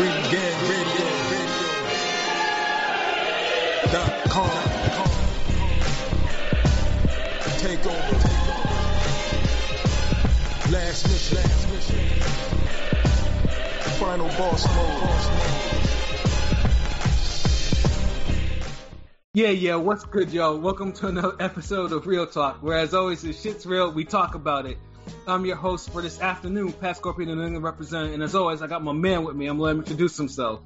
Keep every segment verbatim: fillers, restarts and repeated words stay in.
Ring Gang, Radio dot com. Take over, take over. Last mission, last mission. Final boss mode. Yeah, yeah, what's good, y'all? Welcome to another episode of Real Talk, where as always, if shit's real, we talk about it. I'm your host for this afternoon, Pat Scorpio, the New England representative, and as always, I got my man with me. I'm letting him introduce himself.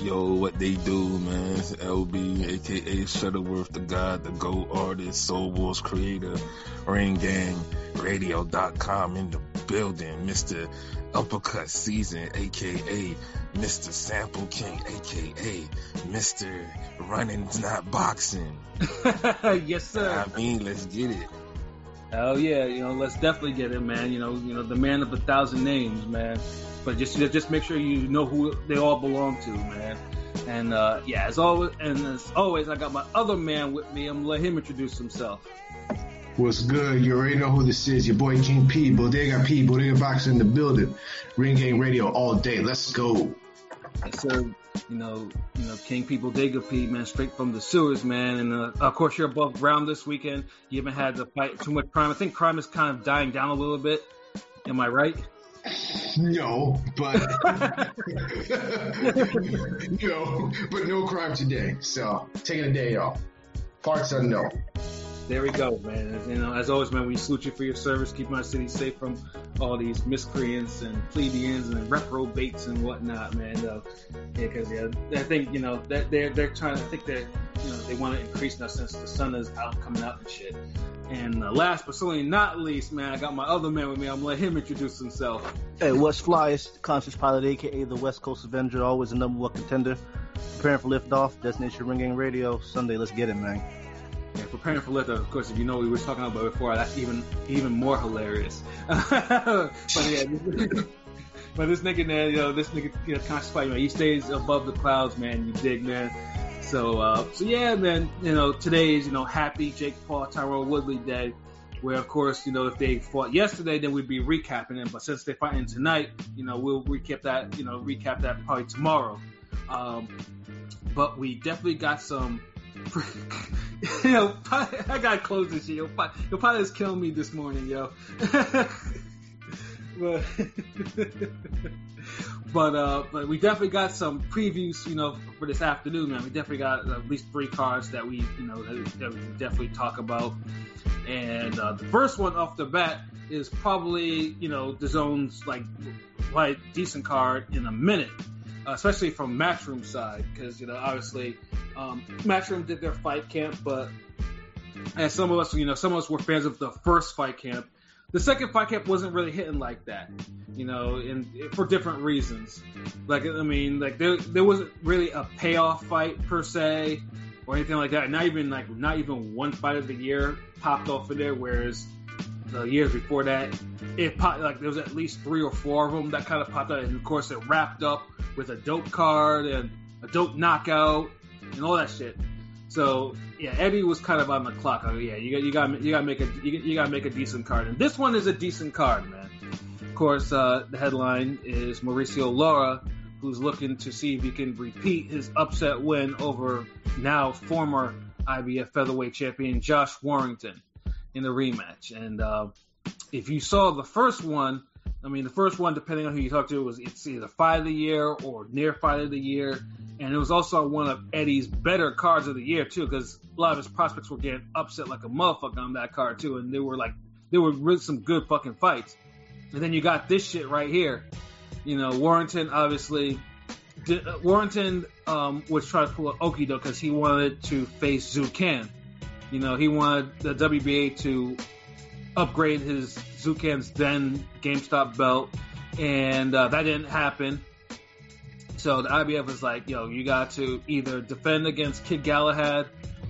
Yo, what they do, man? It's L B, aka Shutterworth, the God, the GO Artist, Soul Wars creator, Ring Gang, Radio dot com in the building, Mister Uppercut Season, aka Mister Sample King, aka Mister Running's Not Boxing. Yes, sir. I mean, let's get it. Oh yeah, you know, let's definitely get it, man. You know, you know, the man of a thousand names, man. But just, just make sure you know who they all belong to, man. And uh, yeah, as always, and as always, I got my other man with me. I'm gonna let him introduce himself. What's good? You already know who this is. Your boy King P, Bodega P, Bodega Boxing in the building. Ring Gang Radio all day. Let's go. Yes, sir. You know, you know, King People Digger P, man, straight from the sewers, man. And uh, of course, you're above ground this weekend. You haven't had to fight too much crime. I think crime is kind of dying down a little bit. Am I right? No, but no, but no crime today. So taking a day off. Parts unknown. There we go, man. You know, as always, man, we salute you for your service, keeping our city safe from all these miscreants and plebeians and reprobates and whatnot, man. Uh, yeah, because yeah, I think you know that they're they're trying to think that you know they want to increase now since the sun is out coming out and shit. And uh, last but certainly not least, man, I got my other man with me. I'm gonna let him introduce himself. Hey, West Fly is Conscious Pilot, aka the West Coast Avenger, always the number one contender. Preparing for liftoff. Destination Ring Gang Radio Sunday. Let's get it, man. Yeah, preparing for leather, of course, if you know what we were talking about before, that's even even more hilarious. But yeah, but this nigga, man, you know, this nigga, you know, Conscious Pilot, man, he stays above the clouds, man. You dig, man. So, uh, so yeah, man, you know, today is, you know, happy Jake Paul, Tyrone Woodley Day, where, of course, you know, if they fought yesterday, then we'd be recapping it. But since they're fighting tonight, you know, we'll recap that, you know, recap that probably tomorrow. Um, but we definitely got some. Yo, I gotta close this shit. Yo, your pilot is killing me this morning, yo. But, but, uh, but we definitely got some previews, you know, for this afternoon, man. We definitely got at least three cards that we, you know, that, that we definitely talk about. And uh, the first one off the bat is probably, you know, DAZN's like, like decent card in a minute. Especially from Matchroom side, because, you know, obviously, um, Matchroom did their fight camp, but as some of us, you know, some of us were fans of the first fight camp. The second fight camp wasn't really hitting like that, you know, and for different reasons. Like, I mean, like, there there wasn't really a payoff fight, per se, or anything like that. Not even, like, not even one fight of the year popped off of there, whereas the years before that, it popped, like, there was at least three or four of them that kind of popped out, and of course it wrapped up with a dope card and a dope knockout and all that shit. So yeah, Eddie was kind of on the clock. I mean, yeah, you got you got you got to make a you, you got to make a decent card, and this one is a decent card, man. Of course, uh, the headline is Mauricio Lara, who's looking to see if he can repeat his upset win over now former I B F featherweight champion Josh Warrington in the rematch. And uh, if you saw the first one, I mean, the first one, depending on who you talk to, was it's either fight of the year or near fight of the year, and it was also one of Eddie's better cards of the year too, because a lot of his prospects were getting upset like a motherfucker on that card too, and they were like, there were really some good fucking fights. And then you got this shit right here, you know, Warrington obviously, did, uh, Warrington um, was trying to pull an okie doke because he wanted to face Zukan. You know, he wanted the W B A to upgrade his Zukan's then GameStop belt, and uh, that didn't happen. So the I B F was like, "Yo, you got to either defend against Kid Galahad,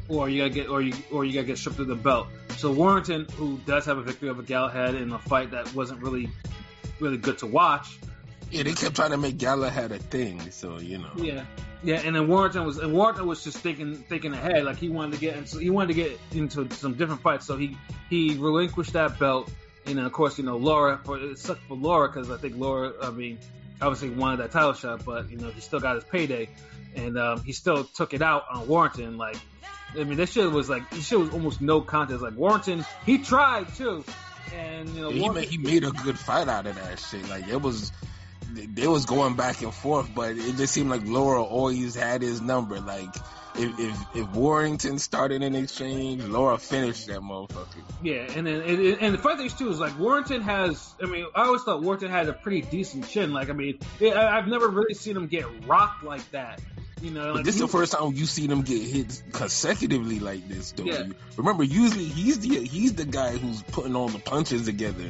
or you got to get, or you, or you got to get stripped of the belt." So Warrington, who does have a victory over Galahad in a fight that wasn't really, really good to watch. Yeah, they kept trying to make Galahad a thing, so you know. Yeah, yeah, and then Warrington was, and Warrington was just thinking, thinking ahead, like he wanted to get, into, he wanted to get into some different fights. So he, he relinquished that belt, and then of course, you know, Laura. For, it sucked for Laura because I think Laura, I mean, obviously wanted that title shot, but, you know, he still got his payday, and um, he still took it out on Warrington. Like, I mean, this shit was like, this shit was almost no contest. Like, Warrington, he tried too, and you know, yeah, he, made, he made a good fight out of that shit. Like, it was, they was going back and forth, but it just seemed like Lara always had his number. Like, if if, if Warrington started an exchange, Lara finished that motherfucker. Yeah, and then and, and the funny thing too is like Warrington has. I mean, I always thought Warrington had a pretty decent chin. Like, I mean, it, I've never really seen him get rocked like that. You know, but like this is the first time you see them get hit consecutively like this, though. Yeah. Remember, usually he's the he's the guy who's putting all the punches together.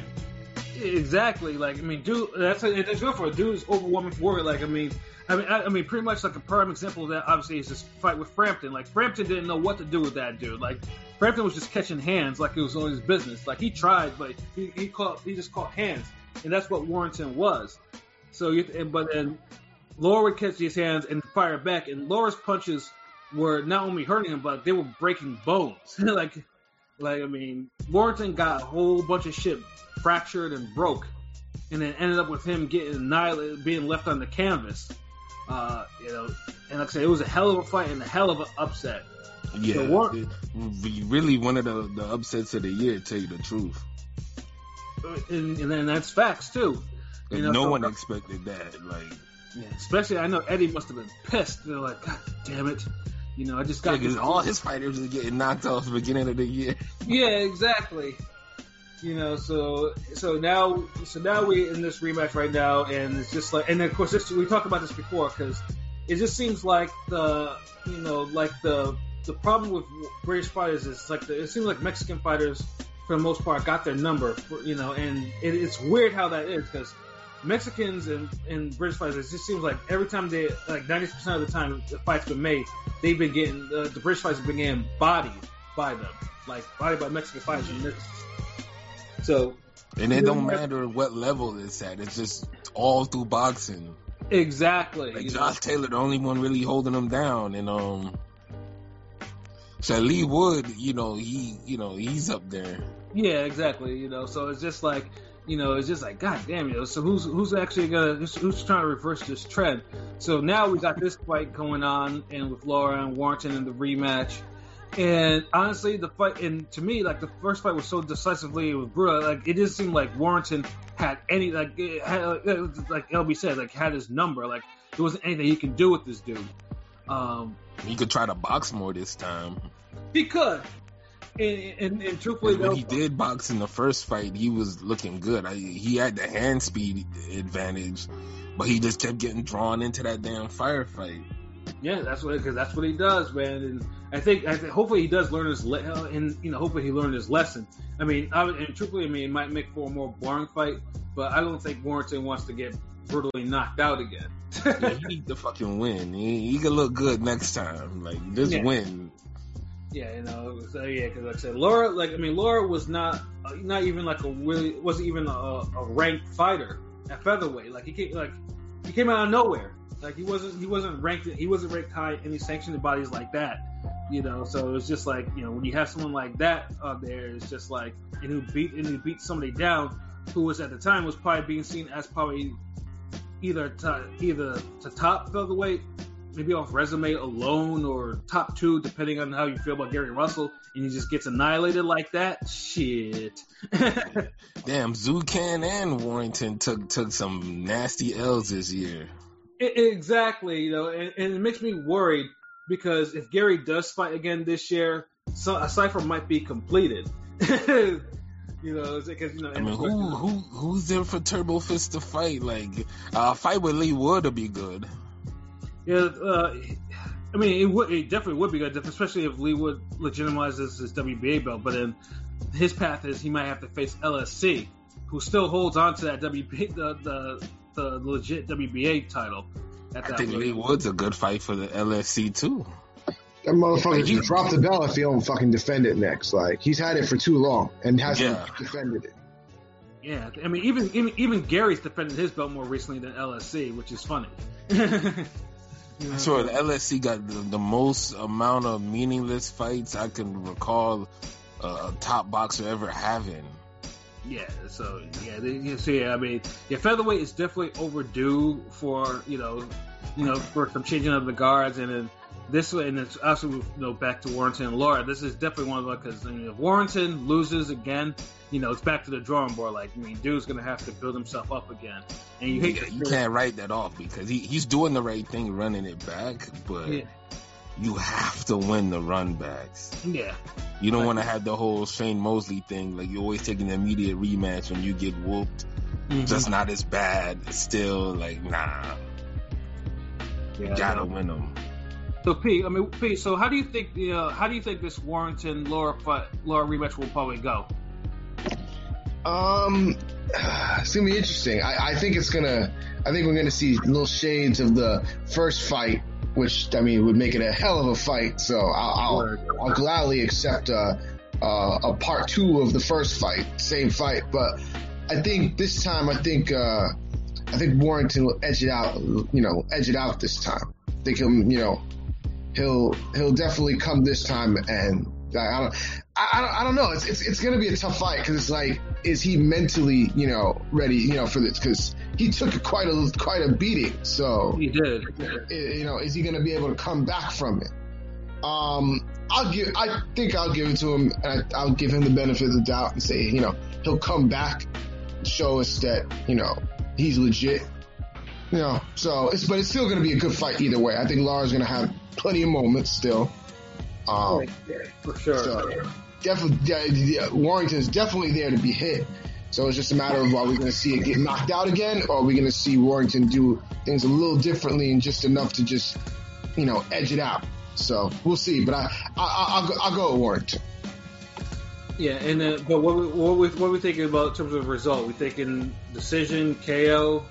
Exactly. Like, I mean, dude, that's that's good for a dude's overwhelming warrior. Like, I mean, I mean, I, I mean, pretty much like a prime example of that. Obviously, is this fight with Frampton. Like, Frampton didn't know what to do with that dude. Like, Frampton was just catching hands like it was on his business. Like, he tried, but he he caught he just caught hands, and that's what Warrington was. So, you, but then. Lara would catch these hands and fire back, and Lara's punches were not only hurting him, but they were breaking bones. like, like I mean, Warrington got a whole bunch of shit fractured and broke, and then ended up with him getting annihilated, being left on the canvas. Uh, you know, and like I said, it was a hell of a fight and a hell of an upset. Yeah, so War- it, really one of the, the upsets of the year, to tell you the truth. And, and then that's facts too. You know, no so, one expected that, like. Yeah, especially I know Eddie must have been pissed. They're like, God damn it, you know, I just got yeah, all his fighters are getting knocked off at the beginning of the year. Yeah, exactly. You know, so so now so now we're in this rematch right now, and it's just like, and of course this, we talked about this before because it just seems like the you know like the the problem with British fighters is like the, it seems like Mexican fighters for the most part got their number, for, you know, and it, it's weird how that is because. Mexicans and, and British fighters, it just seems like every time they, like ninety percent of the time the fight's been made, they've been getting, uh, the British fighters have been getting bodied by them. Like, bodied by Mexican fighters. Mm-hmm. So. And it don't matter what level it's at, it's just all through boxing. Exactly. Like, Josh know? Taylor, the only one really holding them down, and, um. So Lee Wood, you know, he, you know, he's up there. Yeah, exactly, you know, so it's just like. You know, it's just like, God damn, you know, so who's who's actually gonna who's, who's trying to reverse this trend? So now we got this fight going on, and with Lara and Warrington in the rematch, and honestly, the fight, and to me, like the first fight was so decisively with brutal, like it didn't seem like Warrington had any, like it had, like L B said, like had his number, like there wasn't anything he could do with this dude. Um, he could try to box more this time. He could. And, and, and truthfully, when he did box in the first fight, he was looking good. I, he had the hand speed advantage, but he just kept getting drawn into that damn firefight. Yeah, that's what because that's what he does, man. And I think, I think hopefully he does learn his le- and you know hopefully he learned his lesson. I mean, I, and truthfully, I mean, it might make for a more boring fight, but I don't think Warrington wants to get brutally knocked out again. yeah, he needs to fucking win. He, he can look good next time. Like just yeah. win. Yeah, you know, so yeah, because like I said, Lara, like I mean, Lara was not, uh, not even like a really, wasn't even a, a ranked fighter at featherweight. Like he came, like he came out of nowhere. Like he wasn't, he wasn't ranked, he wasn't ranked high in any sanctioned bodies like that. You know, so it was just like you know, when you have someone like that up there, it's just like and who beat and who beat somebody down who was at the time was probably being seen as probably either to, either to top featherweight. Maybe off resume alone or top two, depending on how you feel about Gary Russell, and he just gets annihilated like that. Shit. Damn, Zukan and Warrington took took some nasty L's this year. It, exactly, you know, and, and it makes me worried because if Gary does fight again this year, so a cipher might be completed. You know, because you know. I mean, who who who's there for Turbo Fist to fight? Like, uh, fight with Lee Wood would be good. Yeah, uh, I mean, it would it definitely would be good, especially if Lee Wood legitimizes his W B A belt. But then his path is he might have to face L S C, who still holds on to that W B A, the the, the legit W B A title. At I that think level. Lee Wood's a good fight for the L S C too. That motherfucker just dropped the belt if he don't fucking defend it next. Like he's had it for too long and hasn't yeah. defended it. Yeah, I mean, even, even even Gary's defended his belt more recently than L S C, which is funny. Yeah. So the L S C got the, the most amount of meaningless fights I can recall a, a top boxer ever having. Yeah, so yeah, you see, I mean, yeah, featherweight is definitely overdue for you know, you know, for some changing of the guards, and then this way, and it's also you know back to Warrington and Laura. This is definitely one of them because I mean, if Warrington loses again, you know, it's back to the drawing board. Like, I mean, dude's gonna have to build himself up again, and you, yeah, you can't write that off because he, he's doing the right thing, running it back, but. Yeah. You have to win the run backs. Yeah. You don't right. want to have the whole Shane Mosley thing. Like, you're always taking an immediate rematch when you get whooped. Mm-hmm. Just not as bad. It's still, like, nah. Yeah, you gotta win them. So, P, I mean, P, so how do you think, you know, how do you think this Warrington-Laura rematch will probably go? Um, it's gonna be interesting. I, I think it's gonna, I think we're gonna see little shades of the first fight, which, I mean, would make it a hell of a fight. So I'll, I'll, I'll gladly accept a, a, a part two of the first fight, same fight. But I think this time, I think uh, I think Warrington will edge it out. You know, edge it out this time. I think he'll, you know, he'll he'll definitely come this time. And I don't, I don't, I don't know. It's it's, it's going to be a tough fight because it's like, is he mentally, you know, ready, you know, for this? Because he took quite a quite a beating. So he did. You know, is he going to be able to come back from it? Um, I'll give. I think I'll give it to him, and I, I'll give him the benefit of the doubt and say, you know, he'll come back, show us that, you know, he's legit. You know, so it's but it's still going to be a good fight either way. I think Lara's going to have plenty of moments still. Um, for sure. So, definitely, yeah, Warrington's definitely there to be hit. So it's just a matter of, are we going to see it get knocked out again, or are we going to see Warrington do things a little differently and just enough to just, you know, edge it out? So we'll see. But I, I, I'll, go, I'll go with Warrington. Yeah, and uh, but what we, what we what we thinking about in terms of result? We thinking decision, K O?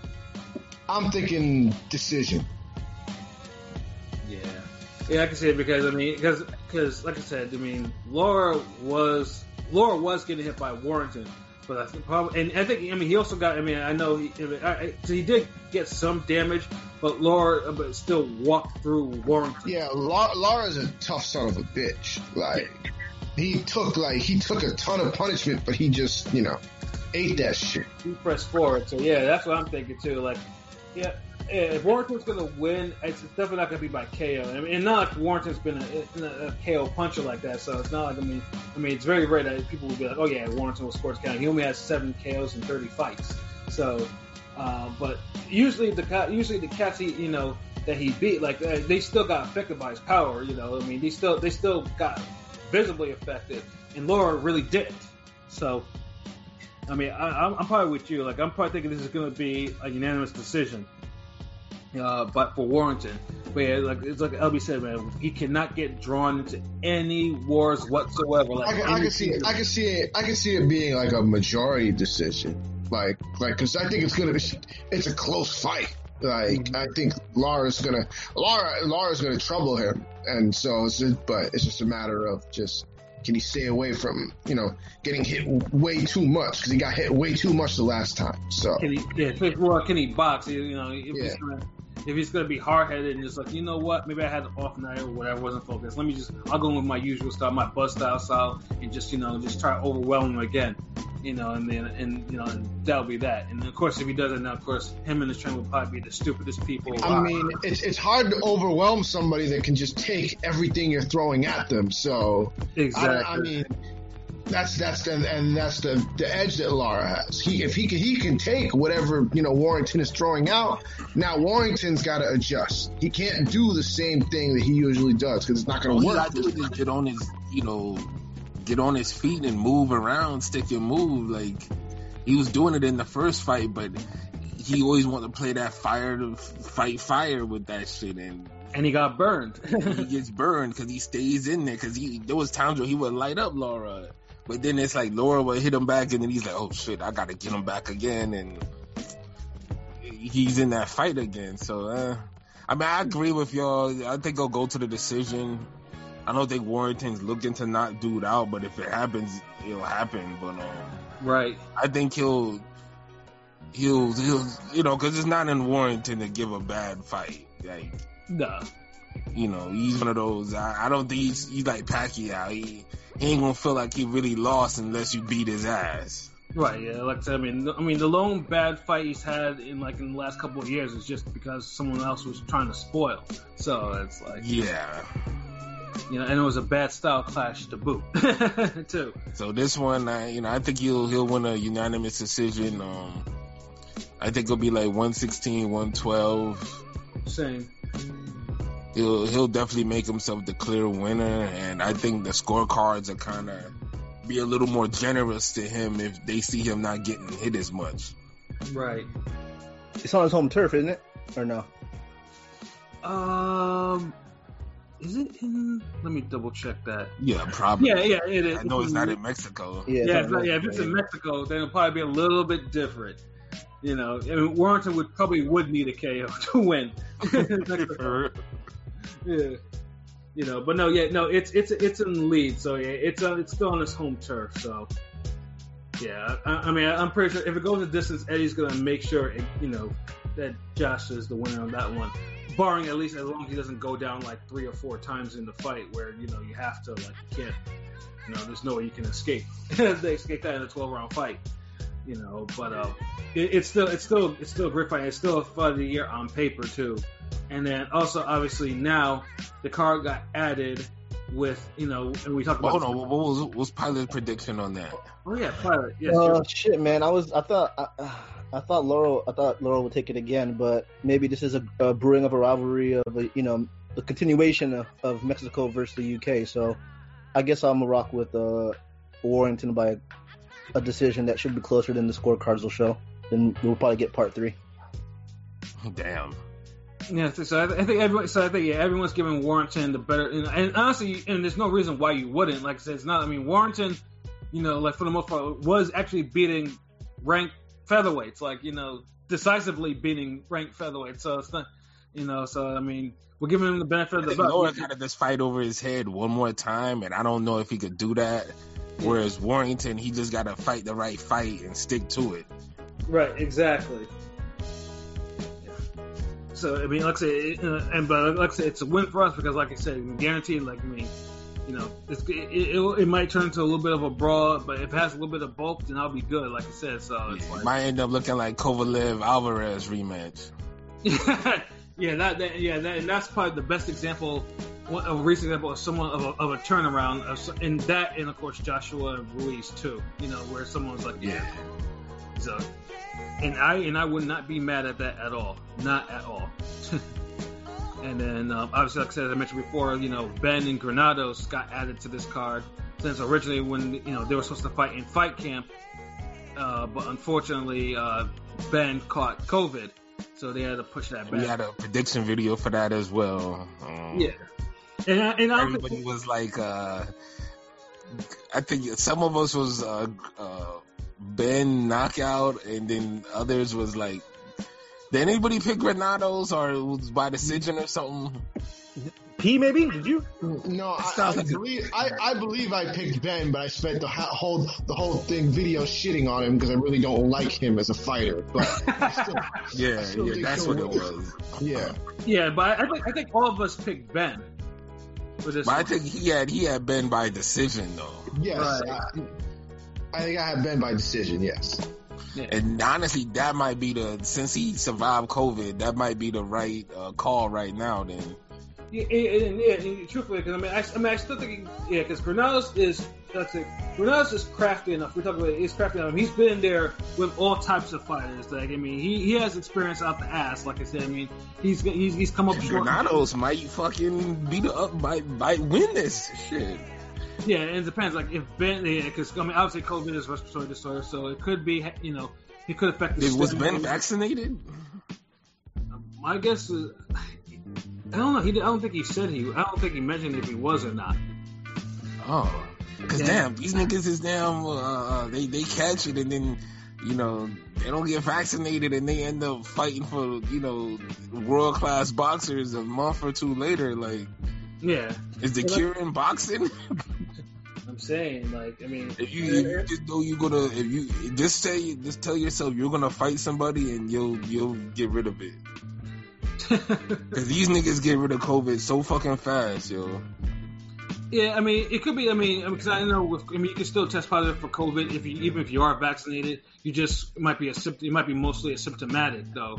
I'm thinking decision. Yeah, yeah, I can see it because I mean, because because like I said, I mean, Laura was Laura was getting hit by Warrington. But I think probably, and I think, I mean, he also got, I mean, I know he, I mean, I, so he did get some damage, but Laura but still walked through Warrington. Yeah, Laura, Laura's a tough son of a bitch. Like, he took, like, he took a ton of punishment, but he just, you know, ate that shit. He pressed forward, so yeah, that's what I'm thinking too. Like, yeah, if Warrington's going to win, it's definitely not going to be by K O. I mean, and not like Warrington's been a, a, a K O puncher like that, so it's not like, I mean, I mean, it's very rare that people would be like, oh yeah, Warrington was sports counting. He only has seven K Os in thirty fights. So, uh, but usually the usually the cats, he, you know, that he beat, like, they still got affected by his power, you know. I mean, they still, they still got visibly affected, and Laura really didn't. So, I mean, I, I'm, I'm probably with you. Like, I'm probably thinking this is going to be a unanimous decision. Uh, but for Warrington, but yeah, like it's like L B said, man, he cannot get drawn into any wars whatsoever. Like, I can, I can see, it, I can see it, I can see it being like a majority decision, like, like because I think it's gonna be, it's a close fight. Like, mm-hmm. I think Lara's gonna, Lara, Lara's gonna trouble him, and so it's just, but it's just a matter of just can he stay away from, you know, getting hit way too much because he got hit way too much the last time. So can he, yeah, well, can he box? You know, if yeah. he's gonna, If he's going to be hard-headed and just like, you know what, maybe I had an off night or whatever, wasn't focused. Let me just, I'll go in with my usual style, my buzz style style, and just, you know, just try to overwhelm him again, you know, and then, and, you know, and that'll be that. And, of course, if he doesn't, now, of course, him and his trainer will probably be the stupidest people alive. I mean, it's it's hard to overwhelm somebody that can just take everything you're throwing at them, so. Exactly. I, I mean, that's, that's the, and that's the, the edge that Lara has. He, if he can, he can take whatever, you know, Warrington is throwing out. Now Warrington's got to adjust. He can't do the same thing that he usually does because it's not going to work. All I do is get on his, you know, get on his feet and move around, stick and move. Like, he was doing it in the first fight, but he always wanted to play that fire to fight fire with that shit, and. And he got burned. He gets burned because he stays in there because he there was times where he would light up Lara. But then it's like Laura would hit him back, and then he's like, "Oh shit, I gotta get him back again," and he's in that fight again. So, uh, I mean, I agree with y'all. I think I'll go to the decision. I don't think Warrington's looking to knock dude out, but if it happens, it'll happen. But um, right, I think he'll he'll he'll you know, because it's not in Warrington to give a bad fight. Like, no, you know, he's one of those. I, I don't think he's, he's like Pacquiao. He, He ain't gonna feel like he really lost unless you beat his ass. Right, yeah, like I said, I mean, I mean, the lone bad fight he's had in like in the last couple of years is just because someone else was trying to spoil. So it's like, yeah, you know, and it was a bad style clash to boot, too. So this one, I, you know, I think he'll he'll win a unanimous decision. Um, I think it'll be like one sixteen, one twelve. Same. He'll he'll definitely make himself the clear winner, and I think the scorecards are kind of. Be a little more generous to him if they see him not getting hit as much. Right. It's on his home turf, isn't it? Or no? Um, is it in? Let me double check that. Yeah, probably. Yeah, yeah, it is. I know it's not in Mexico. Yeah, yeah, it's not, yeah, if it's in Mexico, then it'll probably be a little bit different. You know, I mean, Warrington would probably would need a K O to win. Yeah. You know, but no, yeah, no, it's it's it's in the lead, so yeah, it's uh, it's still on his home turf, so yeah, I, I mean, I'm pretty sure if it goes the distance, Eddie's gonna make sure, it, you know, that Josh is the winner on that one, barring at least as long as he doesn't go down like three or four times in the fight where you know you have to like you can't, you know, there's no way you can escape. They escape that in a twelve round fight, you know, but uh, it, it's still it's still it's still a great fight. It's still a fight of the year on paper too. And then also, obviously, now the card got added with, you know, and we talked about. Hold on, what was what was Pilot's prediction on that? Oh yeah, Pilot. Yeah. Oh uh, shit, man! I was, I thought, I, I thought Laurel, I thought Laurel would take it again, but maybe this is a, a brewing of a rivalry of, a, you know, the continuation of, of Mexico versus the U K. So, I guess I'm gonna rock with uh, Warrington by a, a decision that should be closer than the scorecards will show. Then we'll probably get part three. Damn. Yeah, so I think everyone, so I think yeah, everyone's giving Warrington the better, and, and honestly, and there's no reason why you wouldn't. Like I said, it's not. I mean, Warrington, you know, like for the most part, was actually beating ranked featherweights, like you know, decisively beating ranked featherweights. So it's not, you know, so I mean, we're giving him the benefit of the doubt. Laura got this fight over his head one more time, and I don't know if he could do that. Yeah. Whereas Warrington, he just got to fight the right fight and stick to it. Right. Exactly. So I mean, like I said, it, uh, and but like I said, it's a win for us because, like I said, guaranteed. Like I mean, you know, it's, it, it it might turn into a little bit of a brawl, but if it has a little bit of bulk, then I'll be good. Like I said, so it's yeah, like, it might end up looking like Kovalev Alvarez rematch. yeah, that, that yeah, that, and that's probably the best example, a recent example of someone of a, of a turnaround, of, and that, and of course Joshua and Ruiz too. You know, where someone's like, yeah, yeah. so. And I and I would not be mad at that at all, not at all. And then um, obviously, like I said, as I mentioned before, you know, Ben and Granados got added to this card since originally when you know they were supposed to fight in Fight Camp, uh, but unfortunately uh, Ben caught COVID, so they had to push that and back. We had a prediction video for that as well. Um, yeah, and I, and everybody I was, was like, uh, I think some of us was. Uh, uh, Ben knockout, and then others was like, did anybody pick Granados or it was by decision or something? P maybe? Did you? No, I, I, believe, I, I believe I picked Ben, but I spent the whole the whole thing video shitting on him because I really don't like him as a fighter. But still, yeah, yeah, that's what it was. Yeah, yeah, but I think I think all of us picked Ben. For this but one. I think he had he had Ben by decision though. Yes. Right. I, I think I have been by decision, yes. Yeah. And honestly, that might be the since he survived COVID, that might be the right uh, call right now. Then, yeah, and, and, and truthfully, because I mean, I, I mean, I still think, he, yeah, because Granados is that's it. Granados is crafty enough. We talk about it, he's crafty enough. He's been there with all types of fighters. Like I mean, he, he has experience out the ass. Like I said, I mean, he's he's, he's come up. And Granados short. Might fucking beat up, might might win this shit. Yeah, it depends. Like if Ben, because yeah, I mean, obviously COVID is respiratory disorder, so it could be, you know, it could affect. The was Ben vaccinated? My guess is, I don't know. He, I don't think he said he. I don't think he mentioned if he was or not. Oh, because damn, these niggas is damn. Uh, they they catch it and then, you know, they don't get vaccinated and they end up fighting for, you know, world class boxers a month or two later, like. Yeah. Is the cure in boxing? I'm saying, like, I mean, if you, you just know you're gonna, if you just say, just tell yourself you're gonna fight somebody and you'll you'll get rid of it. Because these niggas get rid of COVID so fucking fast, yo. Yeah, I mean, it could be. I mean, because I know, with, I mean, you can still test positive for COVID if you, even if you are vaccinated. You just it might be a it might be mostly asymptomatic though,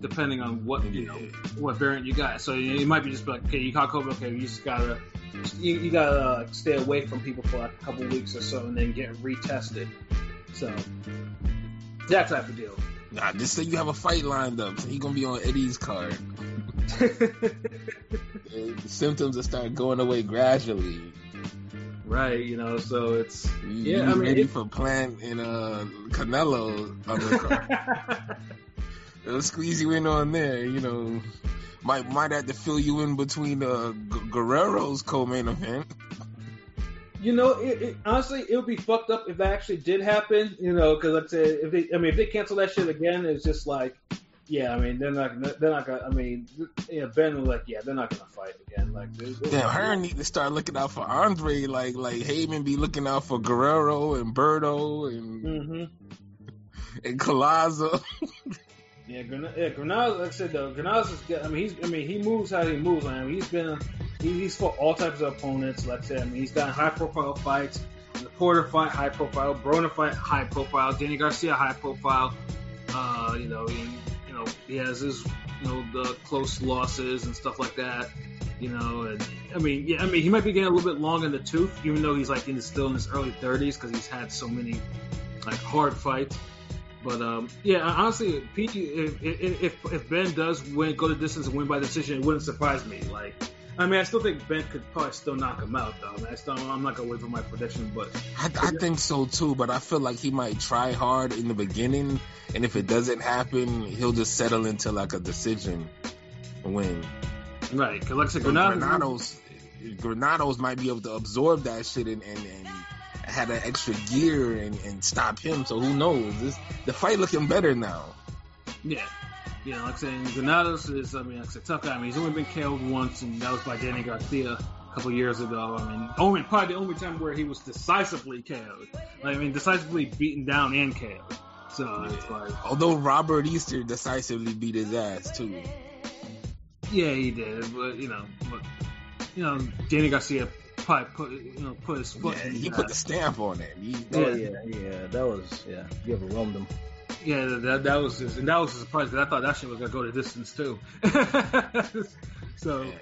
depending on what you know what variant you got. So you know, it might be just like, okay, you caught COVID, okay, you just gotta you, you gotta uh, stay away from people for like a couple weeks or so, and then get retested. So that type of deal. Nah, just say you have a fight lined up. So you're gonna be on Eddie's card. The symptoms will start going away gradually, right? You know, so it's you, yeah. You're I mean, ready it, for Plant and uh, Canelo undercard. It'll squeeze you in on there. You know, might might have to fill you in between uh, G- Guerrero's co-main event. You know, it, it, honestly, it would be fucked up if that actually did happen. You know, because like I said, if they, I mean, if they cancel that shit again, it's just like. Yeah, I mean, they're not, they're not gonna, I mean, yeah, Ben was like, yeah, they're not gonna fight again. Like, damn, her need to start looking out for Andre, like, like Heyman be looking out for Guerrero and Berto and, mm-hmm. and Collazo. yeah, Gran- yeah, Granados, like I said, though, Granados is, I mean, he's, I mean, he moves how he moves, I mean, he's been, he, he's fought all types of opponents, like I said, I mean, he's got high profile fights, the Porter fight, high profile, Broner fight, high profile, Danny Garcia, high profile, uh, you know, he, You know, he has his, you know, the close losses and stuff like that. You know, and I mean, yeah, I mean, he might be getting a little bit long in the tooth, even though he's like in still in his early thirties because he's had so many like hard fights. But um, yeah, honestly, P G, if, if if Ben does win, go the distance and win by decision, it wouldn't surprise me. Like, I mean, I still think Ben could probably still knock him out, though. I mean, I still, I'm not gonna wait for my prediction, but I, I think so too. But I feel like he might try hard in the beginning, and if it doesn't happen, he'll just settle into like a decision win. Right? Because like I said, Granados, Granados, Granados might be able to absorb that shit and and, and had an extra gear and, and stop him. So who knows? This the fight looking better now. Yeah. Yeah, like I said, Granados is, I mean, like I said, tough guy. I mean, he's only been K O'd once, and that was by Danny Garcia a couple years ago. I mean, only probably the only time where he was decisively K O'd. Like, I mean, decisively beaten down and K O'd. So, it's like... Although Robert Easter decisively beat his ass, too. Yeah, he did, but, you know, but, you know, Danny Garcia probably put, you know, put his foot yeah, in he that. Put the stamp on it. He, yeah, was, yeah, yeah, that was, yeah, you overwhelmed him. Yeah, that that was just, and that was a surprise because I thought that shit was gonna go the distance too. so, yeah.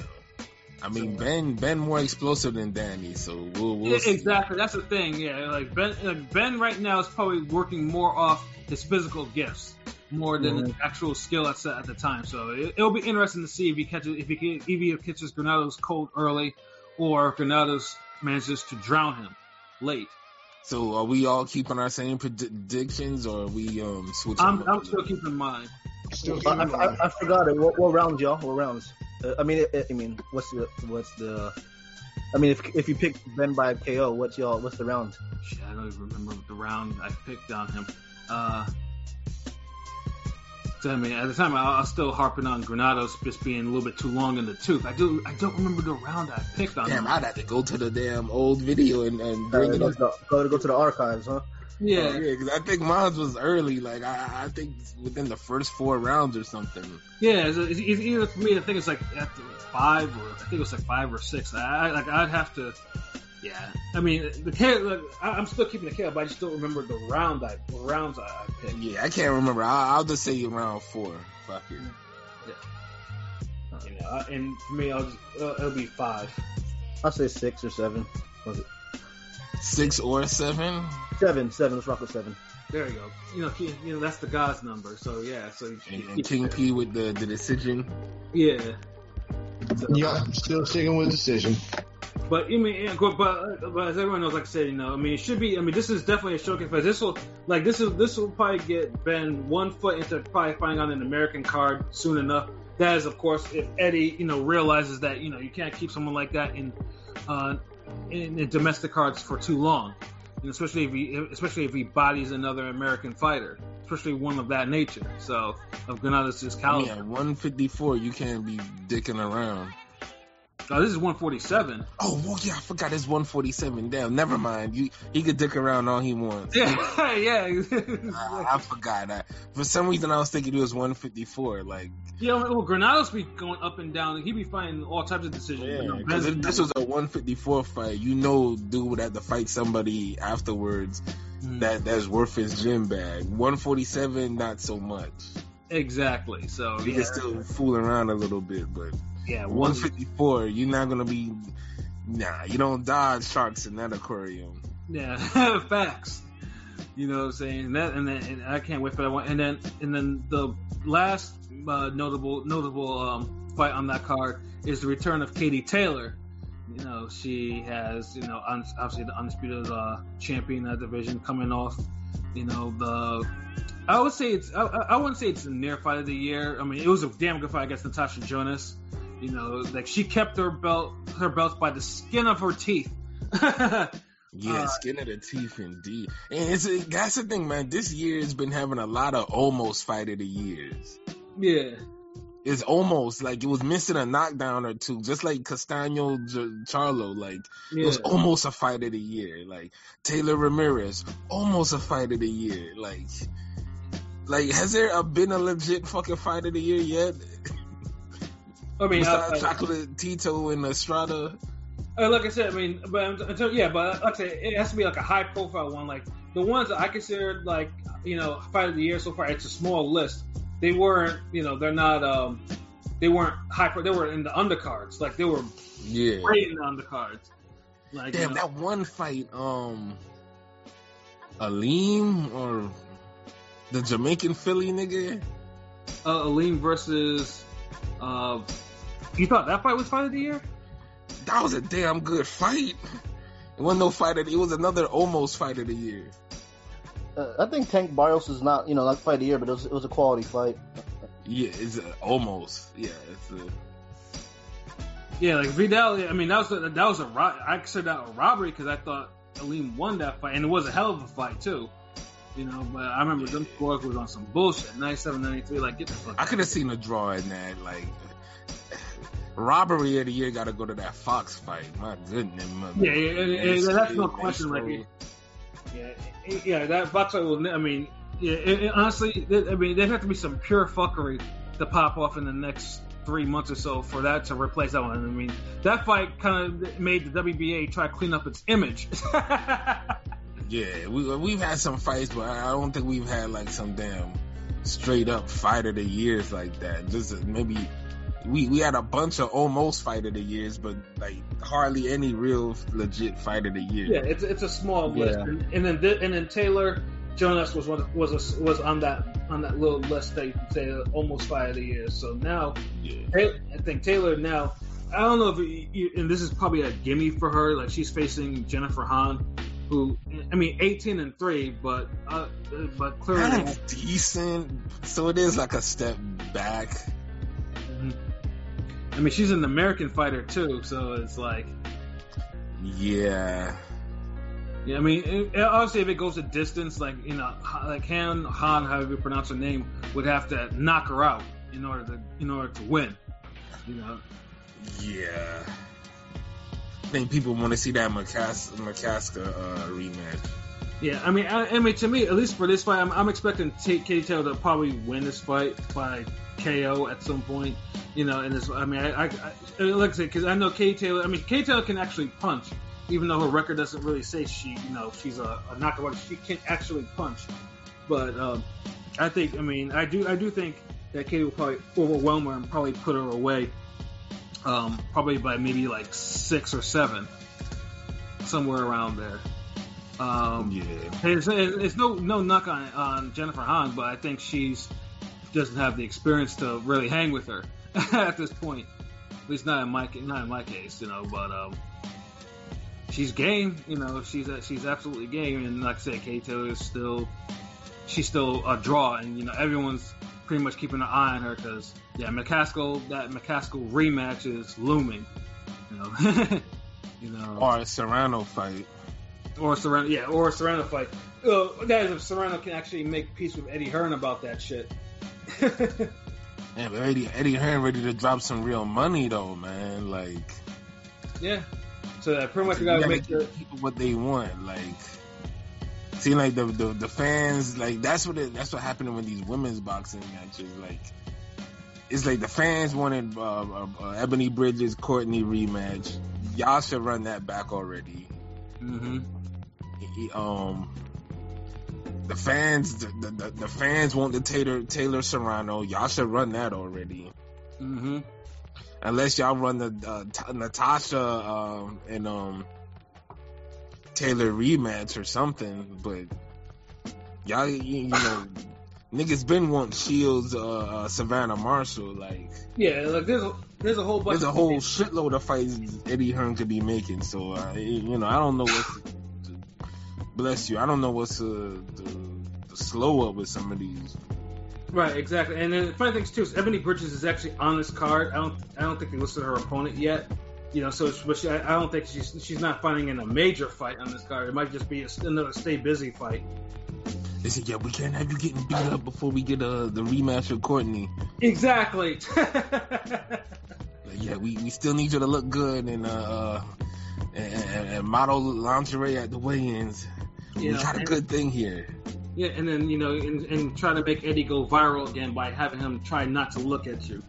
I mean, so, Ben Ben more explosive than Danny, so we'll, we'll yeah, see. Exactly, that's the thing. Yeah, like Ben like Ben right now is probably working more off his physical gifts more than mm-hmm. his actual skill at at the time. So it, it'll be interesting to see if he catches if he can, if he catches Granados cold early, or if Granados manages to drown him late. So are we all keeping our same predictions, or are we um, switching? I'm, I'm still keeping mine. Still keeping I, I, I forgot it. What, what rounds, y'all? What rounds? Uh, I mean, I, I mean, what's the what's the? I mean, if if you pick Ben by K O, what's y'all? What's the round? Shit, I don't even remember the round I picked on him. Uh, so, I mean, at the time, I, I was still harping on Granados just being a little bit too long in the tooth. I do, I don't remember the round I picked on. Damn, him. I'd have to go to the damn old video and, and bring uh, it up. To, go to go to the archives, huh? Yeah, oh, yeah. Because I think mine was early. Like I, I think within the first four rounds or something. Yeah, it's, it's either for me. I think it's like after five, or I think it was like five or six. I, I like I'd have to. Yeah, I mean the K, like, I'm still keeping the K O, but I just don't remember the round I the rounds I picked. Yeah, I can't remember. I'll, I'll just say round four. Fuck it. Yeah. Uh, you know, I, and for me, I'll just, uh, it'll be five. I'll say six or seven. Was it six or seven? Seven, seven. Let's rock with seven. There you go. You know, he, you know that's the God's number. So yeah. So and, he, and King P with the, the decision. Yeah. So, yeah, I'm still sticking with decision. But I mean, but, but as everyone knows, like I said, you know, I mean, it should be. I mean, this is definitely a showcase. But this will, like, this is this will probably get Ben one foot into probably fighting on an American card soon enough. That is, of course, if Eddie, you know, realizes that you know you can't keep someone like that in, uh, in, in domestic cards for too long, and especially if he, especially if he bodies another American fighter, especially one of that nature. So of Granados' caliber. Yeah, one fifty-four, you can't be dicking around. Oh, this is one forty-seven. Oh, well, yeah, I forgot it's one forty-seven. Damn, never mind. You, he could dick around all he wants. Yeah, yeah. uh, I forgot. I, for some reason, I was thinking it was one fifty-four. Like, yeah, well, Granados be going up and down. He be fighting all types of decisions. Yeah, you know, if this was a one fifty-four fight, you know, dude would have to fight somebody afterwards mm. that that's worth his gym bag. one forty-seven, not so much. Exactly. So you yeah. can still fool around a little bit, but. Yeah, one fifty-four, you're not going to be... Nah, you don't dodge sharks in that aquarium. Yeah, facts. You know what I'm saying? And, that, and, then, and I can't wait for that one. And then and then the last uh, notable notable um, fight on that card is the return of Katie Taylor. You know, she has, you know, un- obviously the undisputed uh, champion of that division coming off, you know, the... I would say it's... I, I wouldn't say it's a near fight of the year. I mean, it was a damn good fight against Natasha Jonas. You know, like she kept her belt, her belt by the skin of her teeth. yeah, uh, skin of the teeth, indeed. And it's a, that's the thing, man. This year has been having a lot of almost fight of the years. Yeah, it's almost like it was missing a knockdown or two, just like Castaño Charlo. Like yeah. it was almost a fight of the year. Like Taylor Ramirez, almost a fight of the year. Like, like has there been a legit fucking fight of the year yet? I mean, besides I, I, Chocolate Tito and Estrada. Uh, like I said, I mean, but yeah, but like I said, it has to be like a high-profile one. Like the ones that I considered, like you know, fight of the year so far. It's a small list. They weren't, you know, they're not. Um, they weren't high. They were in the undercards. Like they were, yeah, great in the undercards. Like, damn, you know, that one fight, um, Aleem or the Jamaican Philly nigga. Uh, Aleem versus. Uh, you thought that fight was fight of the year? That was a damn good fight. It wasn't no fight of the, it was another almost fight of the year. Uh, I think Tank Barrios is not, you know, like fight of the year, but it was, it was a quality fight. Yeah, it's a, almost. Yeah, it's a... yeah, like Vidal. I mean, that was a, that was a ro- I consider that a robbery because I thought Aleem won that fight, and it was a hell of a fight too. You know, but I remember them scores was on some bullshit. ninety-seven ninety-three, like, get the fuck out. I could have seen a draw in that. Like, robbery of the year got to go to that Fox fight. My goodness, mother. Yeah, yeah, yeah, yeah, that's no question. Like, it, yeah, yeah, that Fox fight will. I mean, yeah, it, it, honestly, it, I mean, there'd have to be some pure fuckery to pop off in the next three months or so for that to replace that one. I mean, that fight kind of made the W B A try to clean up its image. Yeah, we, we've had some fights, but I don't think we've had, like, some damn straight-up fight of the years like that. Just maybe we, we had a bunch of almost fight of the years, but, like, hardly any real legit fight of the year. Yeah, it's it's a small yeah. list. And, and then th- and then Taylor Jonas was one, was a, was on that on that little list that you can say almost fight of the year. So now, yeah. Taylor, I think Taylor now, I don't know if, you, you, and this is probably a gimme for her, like, she's facing Jennifer Han. Who, I mean, eighteen and three, but uh, but clearly that's decent. So it is like a step back. Mm-hmm. I mean, she's an American fighter too, so it's like, yeah, yeah. I mean, it, obviously, if it goes a distance, like you know, like Han, Han, however you pronounce her name, would have to knock her out in order to in order to win. You know. Yeah. I think people want to see that McCas- McCaskill uh, rematch. Yeah, I mean, I, I mean, to me, at least for this fight, I'm, I'm expecting T- Katie Taylor to probably win this fight by K O at some point. You know, and this, I mean, I, I, I like I said, because I know Katie Taylor. I mean, Katie Taylor can actually punch, even though her record doesn't really say she, you know, she's a, a knockout. She can actually punch, but um, I think, I mean, I do, I do think that Katie will probably overwhelm her and probably put her away. Um, probably by maybe like six or seven, somewhere around there. Um, yeah, it's, it's no no knock on, on Jennifer Han, but I think she's doesn't have the experience to really hang with her at this point. At least not in my not in my case, you know. But um, she's game, you know. She's she's absolutely game, and like I said, Katie Taylor is still she's still a draw, and you know everyone's pretty much keeping an eye on her because, yeah, McCaskill, that McCaskill rematch is looming. You know? you know? Or a Serrano fight. Or a Serrano, yeah, or a Serrano fight. Uh, that is if Serrano can actually make peace with Eddie Hearn about that shit. yeah, but Eddie, Eddie Hearn ready to drop some real money, though, man. Like, Yeah. So that pretty much you gotta, you gotta make sure people what they want. Like, see, like the, the the fans, like that's what it, that's what happened with these women's boxing matches. Like, it's like the fans wanted uh, uh, uh, Ebanie Bridges Courtenay rematch. Y'all should run that back already. Mm-hmm. He, um, the fans, the, the the fans want the Taylor Taylor Serrano. Y'all should run that already. Mm-hmm. Unless y'all run the uh, T- Natasha um, and um, Taylor rematch or something, but y'all, you, you know, niggas been wanting Shields, uh, uh, Savannah Marshall, like yeah, like there's a, there's a whole bunch, there's a whole shitload of fights Eddie Hearn could be making. So uh, you know, I don't know what's to, to, bless you. I don't know what's to, to, to slow up with some of these. Right, exactly. And then the funny thing too is Ebanie Bridges is actually on this card. I don't, I don't think they listed her opponent yet. You know, so it's, but she, I don't think she's she's not fighting in a major fight on this card. It might just be a, another stay busy fight. They said, "Yeah, we can't have you getting beat up before we get uh, the rematch with Courtenay." Exactly. Yeah, we, we still need you to look good and uh and, and, and model lingerie at the weigh-ins. You we know, got a good thing here. Yeah, and then, you know, and, and try to make Eddie go viral again by having him try not to look at you.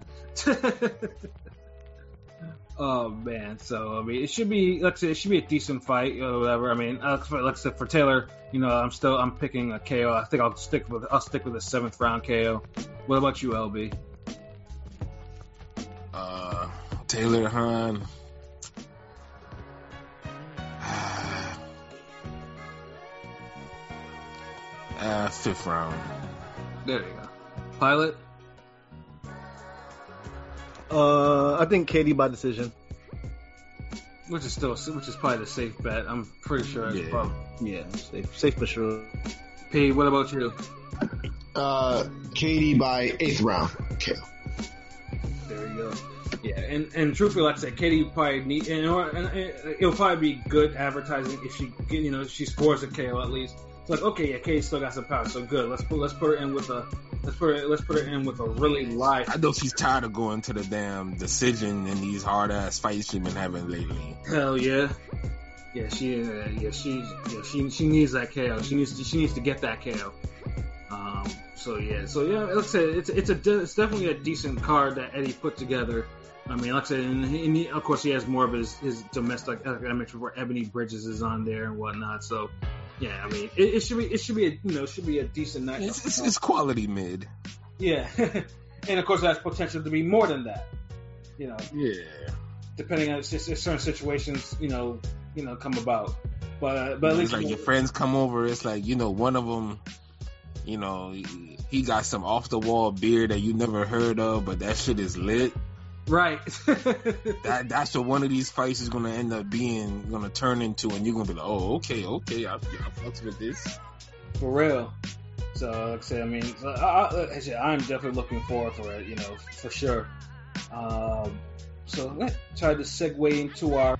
Oh, man. So, I mean, it should be, like I said, it should be a decent fight or whatever. I mean, like I said, for Taylor, you know, I'm still, I'm picking a K O. I think I'll stick with, I'll stick with a seventh round K O. What about you, L B? Uh, Taylor Han. Uh, fifth round. There you go. Pilot? Uh, I think Katie by decision. Which is still, which is probably the safe bet. I'm pretty sure. Yeah, probably, yeah, safe, safe for sure. P, what about you? Uh, Katie by eighth round. Okay. There you go. Yeah, and, and truthfully, like I said, Katie probably need, and, and, and it'll probably be good advertising if she, you know, she scores a K O at least. It's like, okay, yeah, Katie's still got some power, so good. Let's put let's put her in with a let's put her let's put her in with a really live. I know she's tired of going to the damn decision in these hard ass fights she's been having lately. Hell yeah, yeah she uh, yeah she yeah, she she needs that K O. She needs to, she needs to get that K O. Um, so yeah, so yeah, like I said, it's it's a de- it's definitely a decent card that Eddie put together. I mean, like I said, and, and he, of course he has more of his, his domestic academics where Ebanie Bridges is on there and whatnot. So. Yeah, I mean, it, it should be, it should be, a, you know, it should be a decent night. It's, it's, it's quality mid. Yeah, and of course, that's potential to be more than that. You know. Yeah. Depending on if, if certain situations, you know, you know, come about, but uh, but at least it's like you know, your friends come over. It's like, you know, one of them, you know, he, he got some off the wall beer that you never heard of, but that shit is lit. Right. that that's what one of these fights is gonna end up being, gonna turn into, and you're gonna be like, oh, okay, okay, I, I fucked with this. For real. So, like I said, I mean, I, I, actually, I'm definitely looking forward for it, you know, for sure. Um, so let's try to segue into our